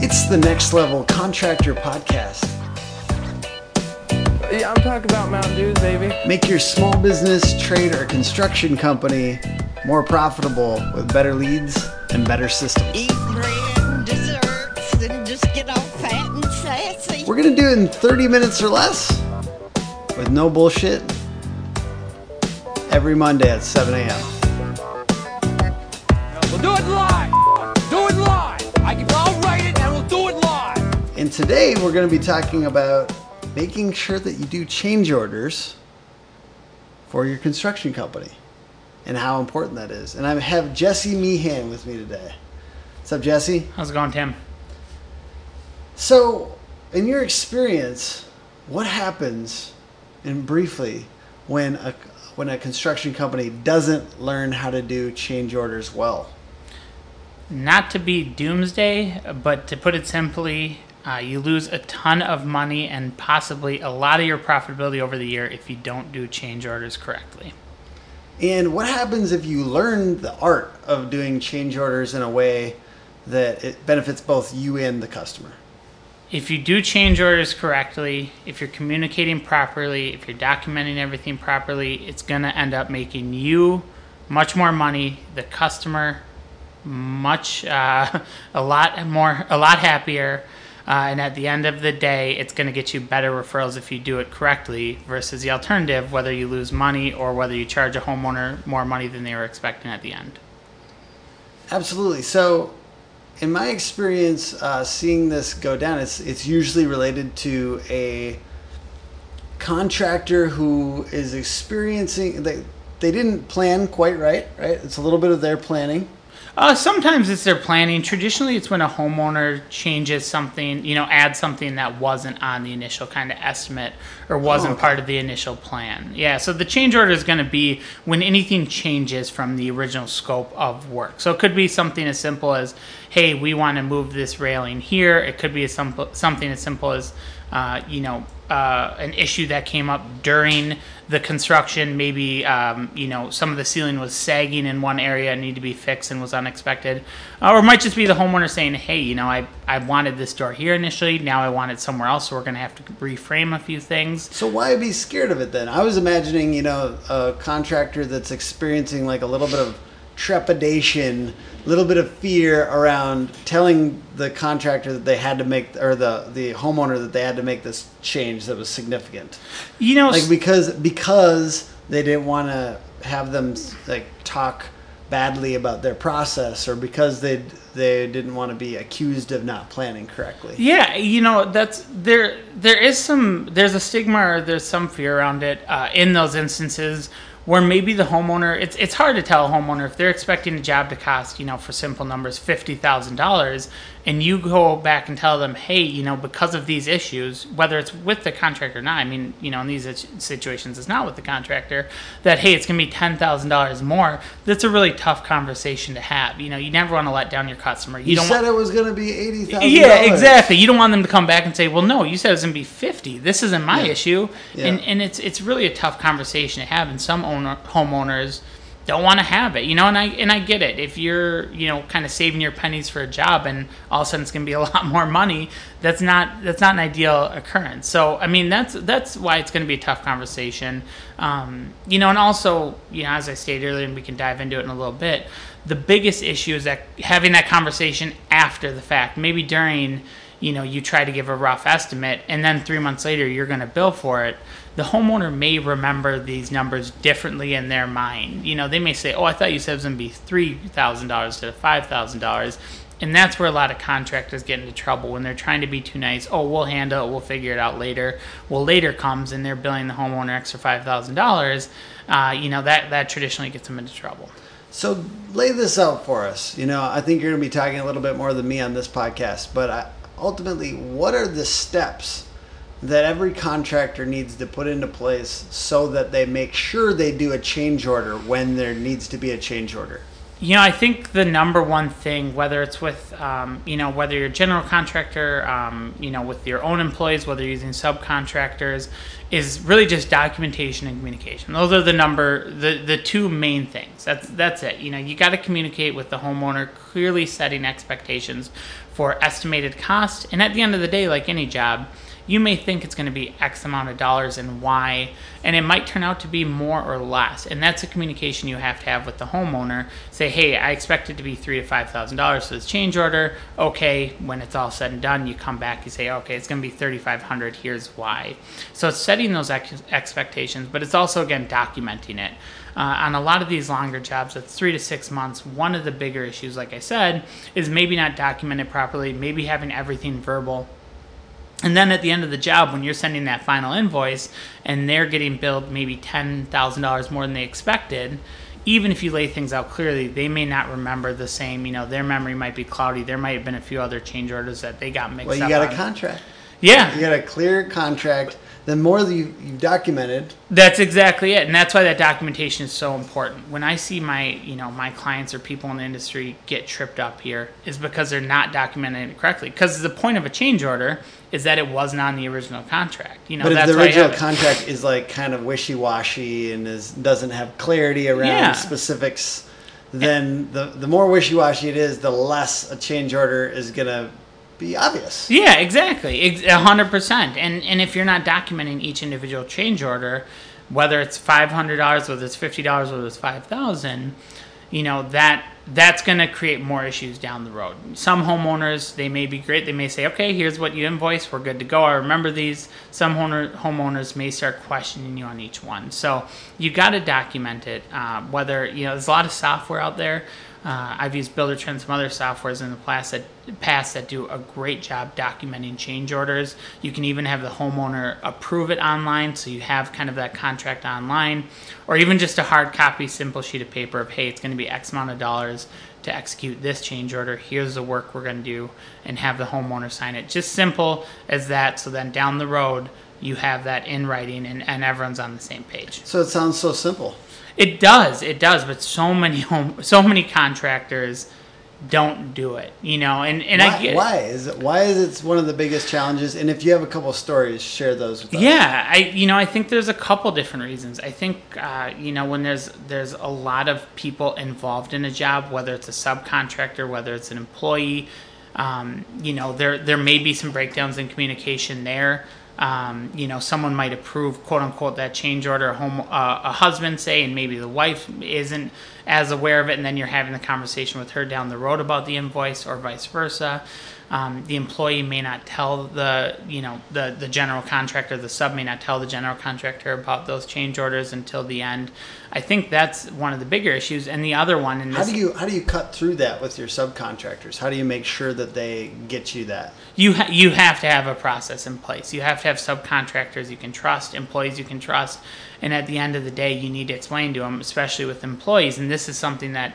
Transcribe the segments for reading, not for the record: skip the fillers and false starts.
It's the Next Level Contractor Podcast. Yeah, I'm talking about Mountain Dews, baby. Make your small business, trade, or construction company more profitable with better leads and better systems. Eat bread and desserts and just get all fat and sassy. We're going to do it in 30 minutes or less with no bullshit every Monday at 7 a.m. We'll do it live. Do it live. I'll write it and we'll do it live. And today we're going to be talking about making sure that you do change orders for your construction company and how important that is. And I have Jesse Meehan with me today. What's up, Jesse? How's it going, Tim? So, in your experience, what happens, and briefly, when a construction company doesn't learn how to do change orders well? Not to be doomsday, but to put it simply, you lose a ton of money and possibly a lot of your profitability over the year if you don't do change orders correctly. And what happens if you learn the art of doing change orders in a way that it benefits both you and the customer? If you do change orders correctly, if you're communicating properly, if you're documenting everything properly, it's going to end up making you much more money, the customer a lot happier. And at the end of the day, it's going to get you better referrals if you do it correctly versus the alternative, whether you lose money or whether you charge a homeowner more money than they were expecting at the end. Absolutely. So in my experience, seeing this go down, it's usually related to a contractor who is experiencing, they didn't plan quite right? It's a little bit of their planning. Sometimes it's their planning. Traditionally, it's when a homeowner changes something, adds something that wasn't on the initial kind of estimate or wasn't part of the initial plan. Yeah, so the change order is going to be when anything changes from the original scope of work. So it could be something as simple as, hey, we want to move this railing here. It could be something as simple as, an issue that came up during the construction. Maybe, some of the ceiling was sagging in one area and needed to be fixed and was unexpected. Or it might just be the homeowner saying, hey, I wanted this door here initially. Now I want it somewhere else, so we're going to have to reframe a few things. So why be scared of it then? I was imagining, a contractor that's experiencing like a little bit of trepidation, a little bit of fear around telling the contractor that they had to make, or the homeowner that they had to make this change that was significant. Because they didn't want to have them talk badly about their process, or because they didn't want to be accused of not planning correctly. Yeah, that's there. There's a stigma, or there's some fear around it in those instances, where maybe the homeowner, it's hard to tell a homeowner if they're expecting a job to cost, for simple numbers, $50,000, and you go back and tell them, hey, because of these issues, whether it's with the contractor or not, in these situations it's not with the contractor, that, hey, it's going to be $10,000 more. That's a really tough conversation to have. You never want to let down your customer. You said it was going to be $80,000. Yeah, exactly. You don't want them to come back and say, well, no, you said it was going to be $50,000. This isn't my issue. Yeah. And it's really a tough conversation to have, and some homeowners don't want to have it, and I get it. If you're kind of saving your pennies for a job and all of a sudden it's gonna be a lot more money, that's not an ideal occurrence. So that's why it's going to be a tough conversation. And also, as I stated earlier, and we can dive into it in a little bit, the biggest issue is that having that conversation after the fact. Maybe during, you try to give a rough estimate, and then 3 months later you're going to bill for it. The homeowner may remember these numbers differently in their mind. They may say, oh, I thought you said it was going to be $3,000 to $5,000. And that's where a lot of contractors get into trouble when they're trying to be too nice. Oh, we'll handle it. We'll figure it out later. Well, later comes and they're billing the homeowner extra $5,000. That traditionally gets them into trouble. So lay this out for us. I think you're going to be talking a little bit more than me on this podcast. But ultimately, what are the steps that every contractor needs to put into place so that they make sure they do a change order when there needs to be a change order? I think the number one thing, whether it's with, whether you're a general contractor, with your own employees, whether you're using subcontractors, is really just documentation and communication. Those are the two main things. That's it. You got to communicate with the homeowner, clearly setting expectations for estimated cost. And at the end of the day, like any job, you may think it's going to be X amount of dollars and Y, and it might turn out to be more or less. And that's a communication you have to have with the homeowner. Say, hey, I expect it to be $3,000 to $5,000 for this change order. Okay, when it's all said and done, you come back, you say, okay, it's going to be $3,500. Here's why. So it's setting those expectations, but it's also, again, documenting it. On a lot of these longer jobs, that's 3 to 6 months. One of the bigger issues, like I said, is maybe not documented properly, maybe having everything verbal. And then at the end of the job, when you're sending that final invoice and they're getting billed maybe $10,000 more than they expected, even if you lay things out clearly, they may not remember the same. You know, their memory might be cloudy. There might have been a few other change orders that they got mixed up. Well, you got on a contract. Yeah. You got a clear contract. The more that you've documented. That's exactly it. And that's why that documentation is so important. When I see my clients or people in the industry get tripped up here, is because they're not documenting it correctly. Because the point of a change order is that it wasn't on the original contract. You know, but that's the original contract is like kind of wishy-washy and doesn't have clarity around specifics, then the more wishy-washy it is, the less a change order is going to be obvious. Yeah, exactly. 100%. And if you're not documenting each individual change order, whether it's $500, whether it's $50, whether it's $5,000, you know, that's going to create more issues down the road. Some homeowners, they may be great. They may say, okay, here's what you invoice. We're good to go. I remember these. Some homeowners may start questioning you on each one. So you got to document it. Whether, you know, there's a lot of software out there. I've used BuilderTrend, some other softwares in the past that do a great job documenting change orders. You can even have the homeowner approve it online, so you have kind of that contract online, or even just a hard copy, simple sheet of paper of, hey, it's going to be X amount of dollars to execute this change order. Here's the work we're going to do, and have the homeowner sign it. Just simple as that, so then down the road, you have that in writing, and everyone's on the same page. So it sounds so simple. It does, but so many contractors don't do it, you know, and why, I get it. Why is it one of the biggest challenges? And if you have a couple of stories, share those with us. Yeah, I think there's a couple different reasons. I think, when there's a lot of people involved in a job, whether it's a subcontractor, whether it's an employee, there may be some breakdowns in communication there. Someone might approve, quote unquote, that change order, a husband, say, and maybe the wife isn't as aware of it, and then you're having the conversation with her down the road about the invoice, or vice versa. The employee may not tell the general contractor, the sub may not tell the general contractor about those change orders until the end. I think that's one of the bigger issues. And the other one, how do you cut through that with your subcontractors? How do you make sure that they get you that? You have to have a process in place. You have to have subcontractors you can trust, employees you can trust. And at the end of the day, you need to explain to them, especially with employees. And this is something that,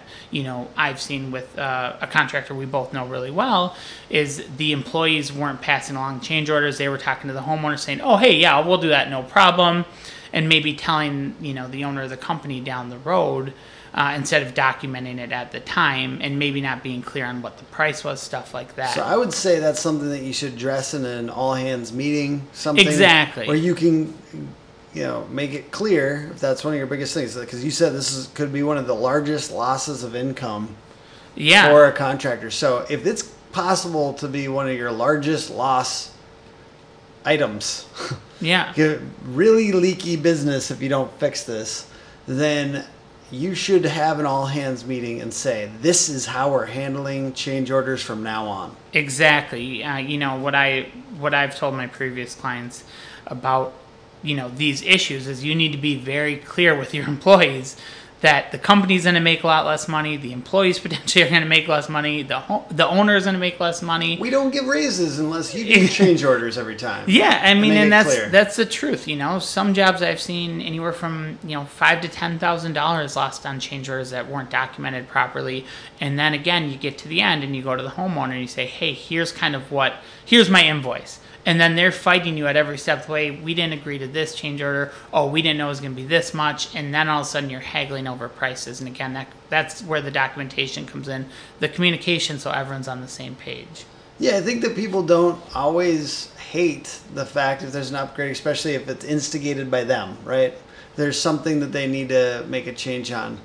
I've seen with a contractor we both know really well, is the employees weren't passing along change orders. They were talking to the homeowner saying, oh, hey, yeah, we'll do that, no problem. And maybe telling, the owner of the company down the road instead of documenting it at the time, and maybe not being clear on what the price was, stuff like that. So I would say that's something that you should address in an all-hands meeting, something exactly where you can... make it clear if that's one of your biggest things, because you said this could be one of the largest losses of income for a contractor. So if it's possible to be one of your largest loss items, you're really leaky business if you don't fix this, then you should have an all-hands meeting and say, this is how we're handling change orders from now on. Exactly. What I've told my previous clients about these issues is you need to be very clear with your employees that the company's going to make a lot less money, the employees potentially are going to make less money, the owner is going to make less money. We don't give raises unless you do change orders every time. Yeah, I mean, and that's the truth. Some jobs I've seen anywhere from $5,000 to $10,000 lost on change orders that weren't documented properly. And then again, you get to the end and you go to the homeowner and you say, hey, here's my invoice. And then they're fighting you at every step of the way. We didn't agree to this change order. Oh, we didn't know it was going to be this much. And then all of a sudden you're haggling over prices. And again, that's where the documentation comes in, the communication, so everyone's on the same page. Yeah, I think that people don't always hate the fact if there's an upgrade, especially if it's instigated by them, right? There's something that they need to make a change on.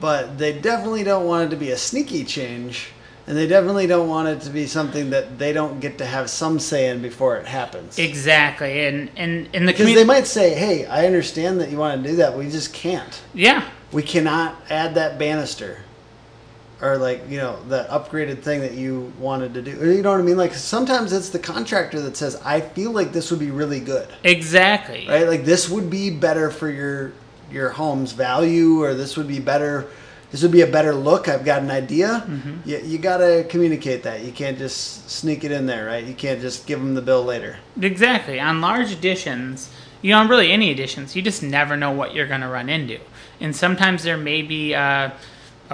But they definitely don't want it to be a sneaky change And they definitely don't want it to be something that they don't get to have some say in before it happens. Exactly. And the because they might say, hey, I understand that you want to do that. We just can't. Yeah. We cannot add that banister or, like, you know, that upgraded thing that you wanted to do. You know what I mean? Like, sometimes it's the contractor that says, I feel like this would be really good. Exactly. Right? Like, this would be better for your home's value, or this would be better. This would be a better look. I've got an idea. Mm-hmm. You got to communicate that. You can't just sneak it in there, right? You can't just give them the bill later. Exactly. On large additions, you know, on really any additions, you just never know what you're going to run into. And sometimes there may be a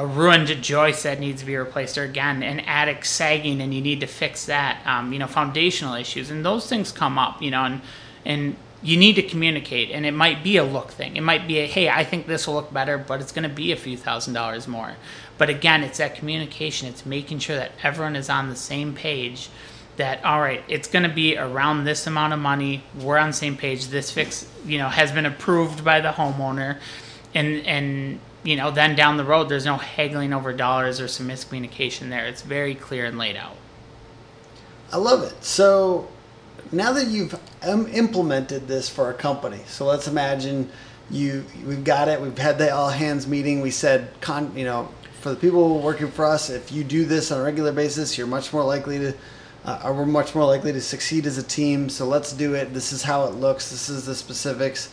ruined joist that needs to be replaced, or again, an attic sagging and you need to fix that, you know, foundational issues. And those things come up, you know, and you need to communicate, and it might be a look thing. It might be a, hey, I think this will look better, but it's going to be a few $1,000s more. But again, it's that communication. It's making sure that everyone is on the same page, that, all right, it's going to be around this amount of money. We're on the same page. This fix, you know, has been approved by the homeowner. And you know, then down the road, there's no haggling over dollars or some miscommunication there. It's very clear and laid out. I love it. So now that you've implemented this for a company, so let's imagine we've got it. We've had the all hands meeting. We said, you know, for the people working for us, if you do this on a regular basis, we're much more likely to succeed as a team. So let's do it. This is how it looks. This is the specifics.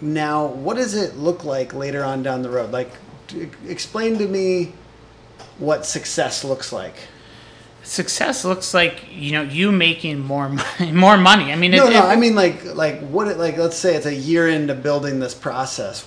Now, what does it look like later on down the road? Like, explain to me what success looks like. Success looks like, you know, you making more money. I mean, I mean, like what? Like, let's say it's a year into building this process.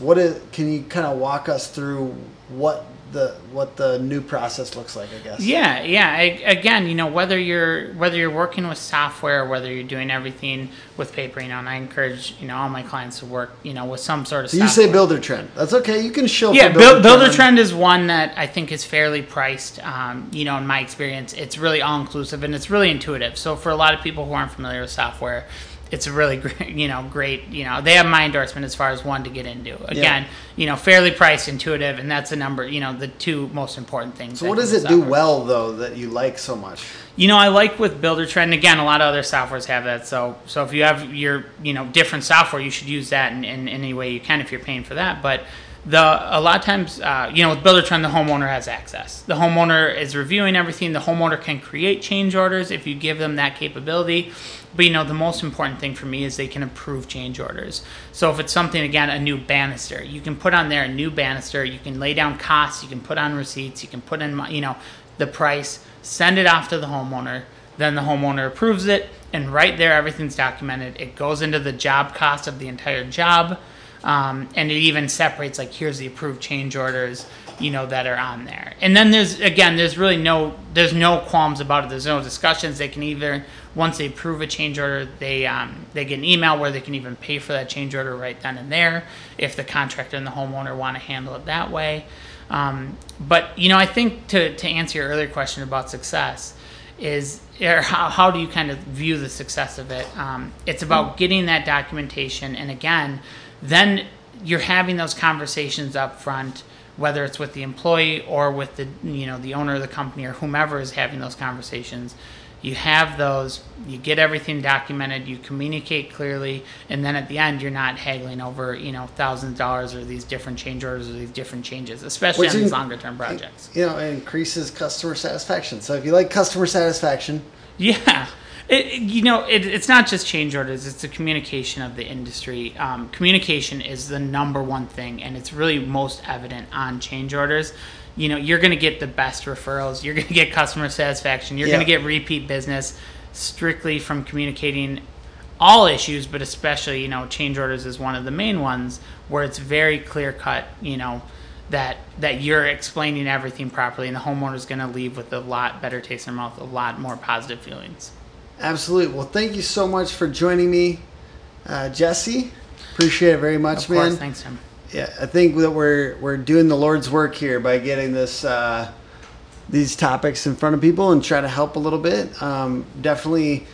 Can you kind of walk us through what the new process looks like? I guess. Yeah. Again, you know, whether you're working with software, or whether you're doing everything with paper, you know, and I encourage, you know, all my clients to work, you know, with some sort of software. You say BuilderTrend. That's okay. You can show. Yeah, BuilderTrend is one that I think is fairly priced. You know, in my experience, it's really all inclusive and it's really intuitive. So for a lot of people who aren't familiar with software, it's a really great, you know, they have my endorsement as far as one to get into. Again, yeah. You know, fairly priced, intuitive, and that's the number, you know, the two most important things. So what does it do well, though, that you like so much? You know, I like with BuilderTrend, again, a lot of other softwares have that. So if you have your, you know, different software, you should use that in any way you can if you're paying for that. But a lot of times, you know, with BuilderTrend, the homeowner has access. The homeowner is reviewing everything. The homeowner can create change orders if you give them that capability. But, you know, the most important thing for me is they can approve change orders. So if it's something, again, a new banister, you can put on there a new banister. You can lay down costs. You can put on receipts. You can put in, you know, the price, send it off to the homeowner. Then the homeowner approves it. And right there, everything's documented. It goes into the job cost of the entire job. And it even separates, like, here's the approved change orders, you know, that are on there. And then there's no qualms about it. There's no discussions. They can either, once they approve a change order, they get an email where they can even pay for that change order right then and there if the contractor and the homeowner want to handle it that way. But, you know, I think to answer your earlier question about success is, or how do you kind of view the success of it? It's about getting that documentation. And again, then you're having those conversations up front, whether it's with the employee or with the, you know, the owner of the company or whomever is having those conversations. You have those, you get everything documented, you communicate clearly, and then at the end you're not haggling over, you know, thousands of dollars or these different change orders or these different changes, especially on these longer term projects. You know, it increases customer satisfaction. So if you like customer satisfaction. Yeah. You know, it's not just change orders. It's the communication of the industry. Communication is the number one thing, and it's really most evident on change orders. You know, you're going to get the best referrals. You're going to get customer satisfaction. You're going to get repeat business strictly from communicating all issues, but especially, you know, change orders is one of the main ones where it's very clear cut, you know, that you're explaining everything properly, and the homeowner is going to leave with a lot better taste in their mouth, a lot more positive feelings. Absolutely. Well, thank you so much for joining me, Jesse. Appreciate it very much, man. Of course. Thanks, Tim. Yeah, I think that we're doing the Lord's work here by getting this these topics in front of people and try to help a little bit. Definitely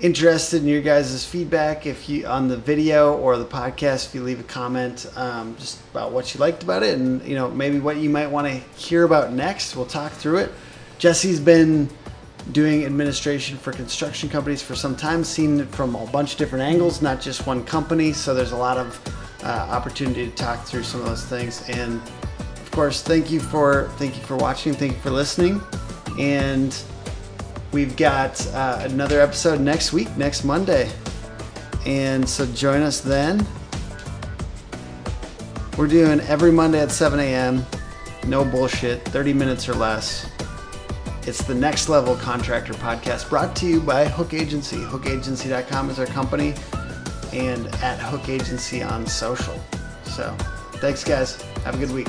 interested in your guys' feedback if you on the video or the podcast. If you leave a comment just about what you liked about it, and, you know, maybe what you might want to hear about next, we'll talk through it. Jesse's been doing administration for construction companies for some time, seen it from a bunch of different angles, not just one company, so there's a lot of opportunity to talk through some of those things. And of course, thank you for watching, thank you for listening, and we've got another episode next week, next Monday, and so join us then. We're doing every Monday at 7 a.m. No bullshit, 30 minutes or less. It's the Next Level Contractor Podcast, brought to you by Hook Agency. Hookagency.com is our company, and at Hook Agency on social. So, thanks guys. Have a good week.